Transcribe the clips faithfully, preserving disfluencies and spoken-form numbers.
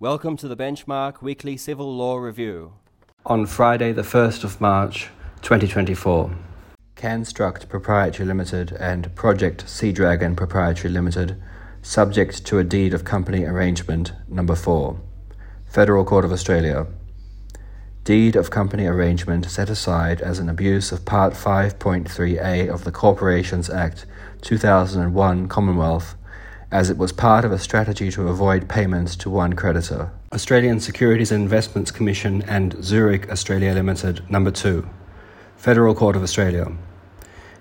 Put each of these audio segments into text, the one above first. Welcome to the Benchmark Weekly Civil Law Review. On Friday the first of March twenty twenty-four, Canstruct Proprietary Limited and Project Sea Dragon Proprietary Limited, subject to a Deed of Company Arrangement number four, Federal Court of Australia. Deed of Company Arrangement set aside as an abuse of Part five point three A of the Corporations Act two thousand one Commonwealth, as it was part of a strategy to avoid payments to one creditor. Australian Securities and Investments Commission and Zurich Australia Limited, number two, Federal Court of Australia.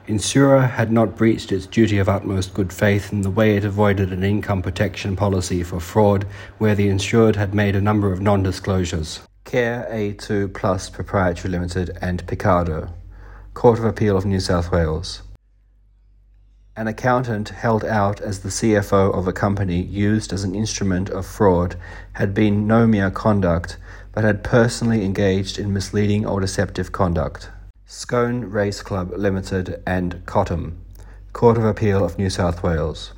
Insurer had not breached its duty of utmost good faith in the way it avoided an income protection policy for fraud where the insured had made a number of non-disclosures. Care A two Plus Proprietary Limited and Picardo, Court of Appeal of New South Wales. An accountant held out as the C F O of a company used as an instrument of fraud had been no mere conduct, but had personally engaged in misleading or deceptive conduct. Scone Race Club Limited and Cottam, Court of Appeal of New South Wales.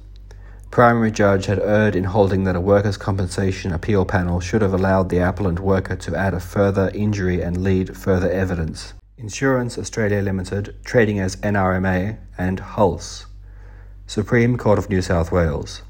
Primary judge had erred in holding that a workers' compensation appeal panel should have allowed the appellant worker to add a further injury and lead further evidence. Insurance Australia Limited, trading as N R M A, and Hulse, Supreme Court of New South Wales.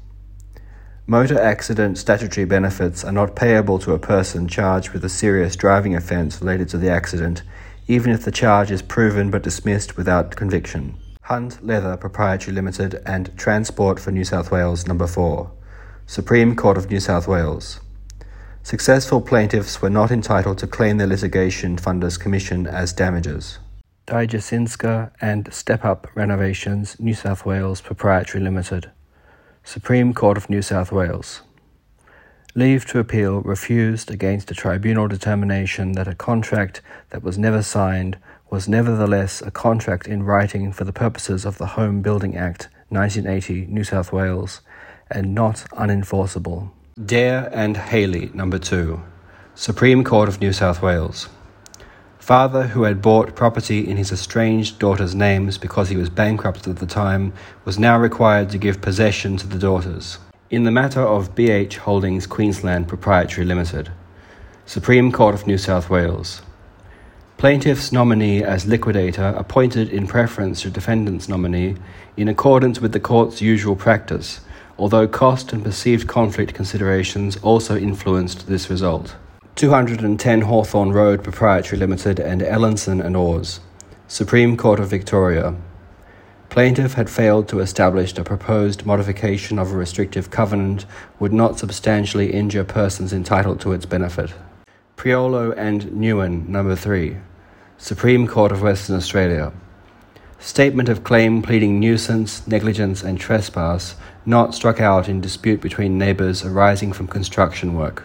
Motor accident statutory benefits are not payable to a person charged with a serious driving offence related to the accident, even if the charge is proven but dismissed without conviction. Hunt Leather Pty Limited and Transport for New South Wales number four, Supreme Court of New South Wales. Successful plaintiffs were not entitled to claim their litigation funders' commission as damages. Dajczynska and Step Up Renovations New South Wales Proprietary Limited, Supreme Court of New South Wales. Leave to appeal refused against a tribunal determination that a contract that was never signed was nevertheless a contract in writing for the purposes of the Home Building Act nineteen eighty New South Wales and not unenforceable. Dare and Haley number two, Supreme Court of New South Wales. Father who had bought property in his estranged daughter's names because he was bankrupt at the time was now required to give possession to the daughters. In the matter of B H Holdings Queensland Proprietary Limited, Supreme Court of New South Wales. Plaintiff's nominee as liquidator appointed in preference to defendant's nominee in accordance with the court's usual practice, although cost and perceived conflict considerations also influenced this result. two hundred ten Hawthorne Road Proprietary Limited and Ellenson and Oars, Supreme Court of Victoria. Plaintiff had failed to establish that a proposed modification of a restrictive covenant would not substantially injure persons entitled to its benefit. Priolo and Nguyen, number three, Supreme Court of Western Australia. Statement of claim pleading nuisance, negligence and trespass not struck out in dispute between neighbours arising from construction work.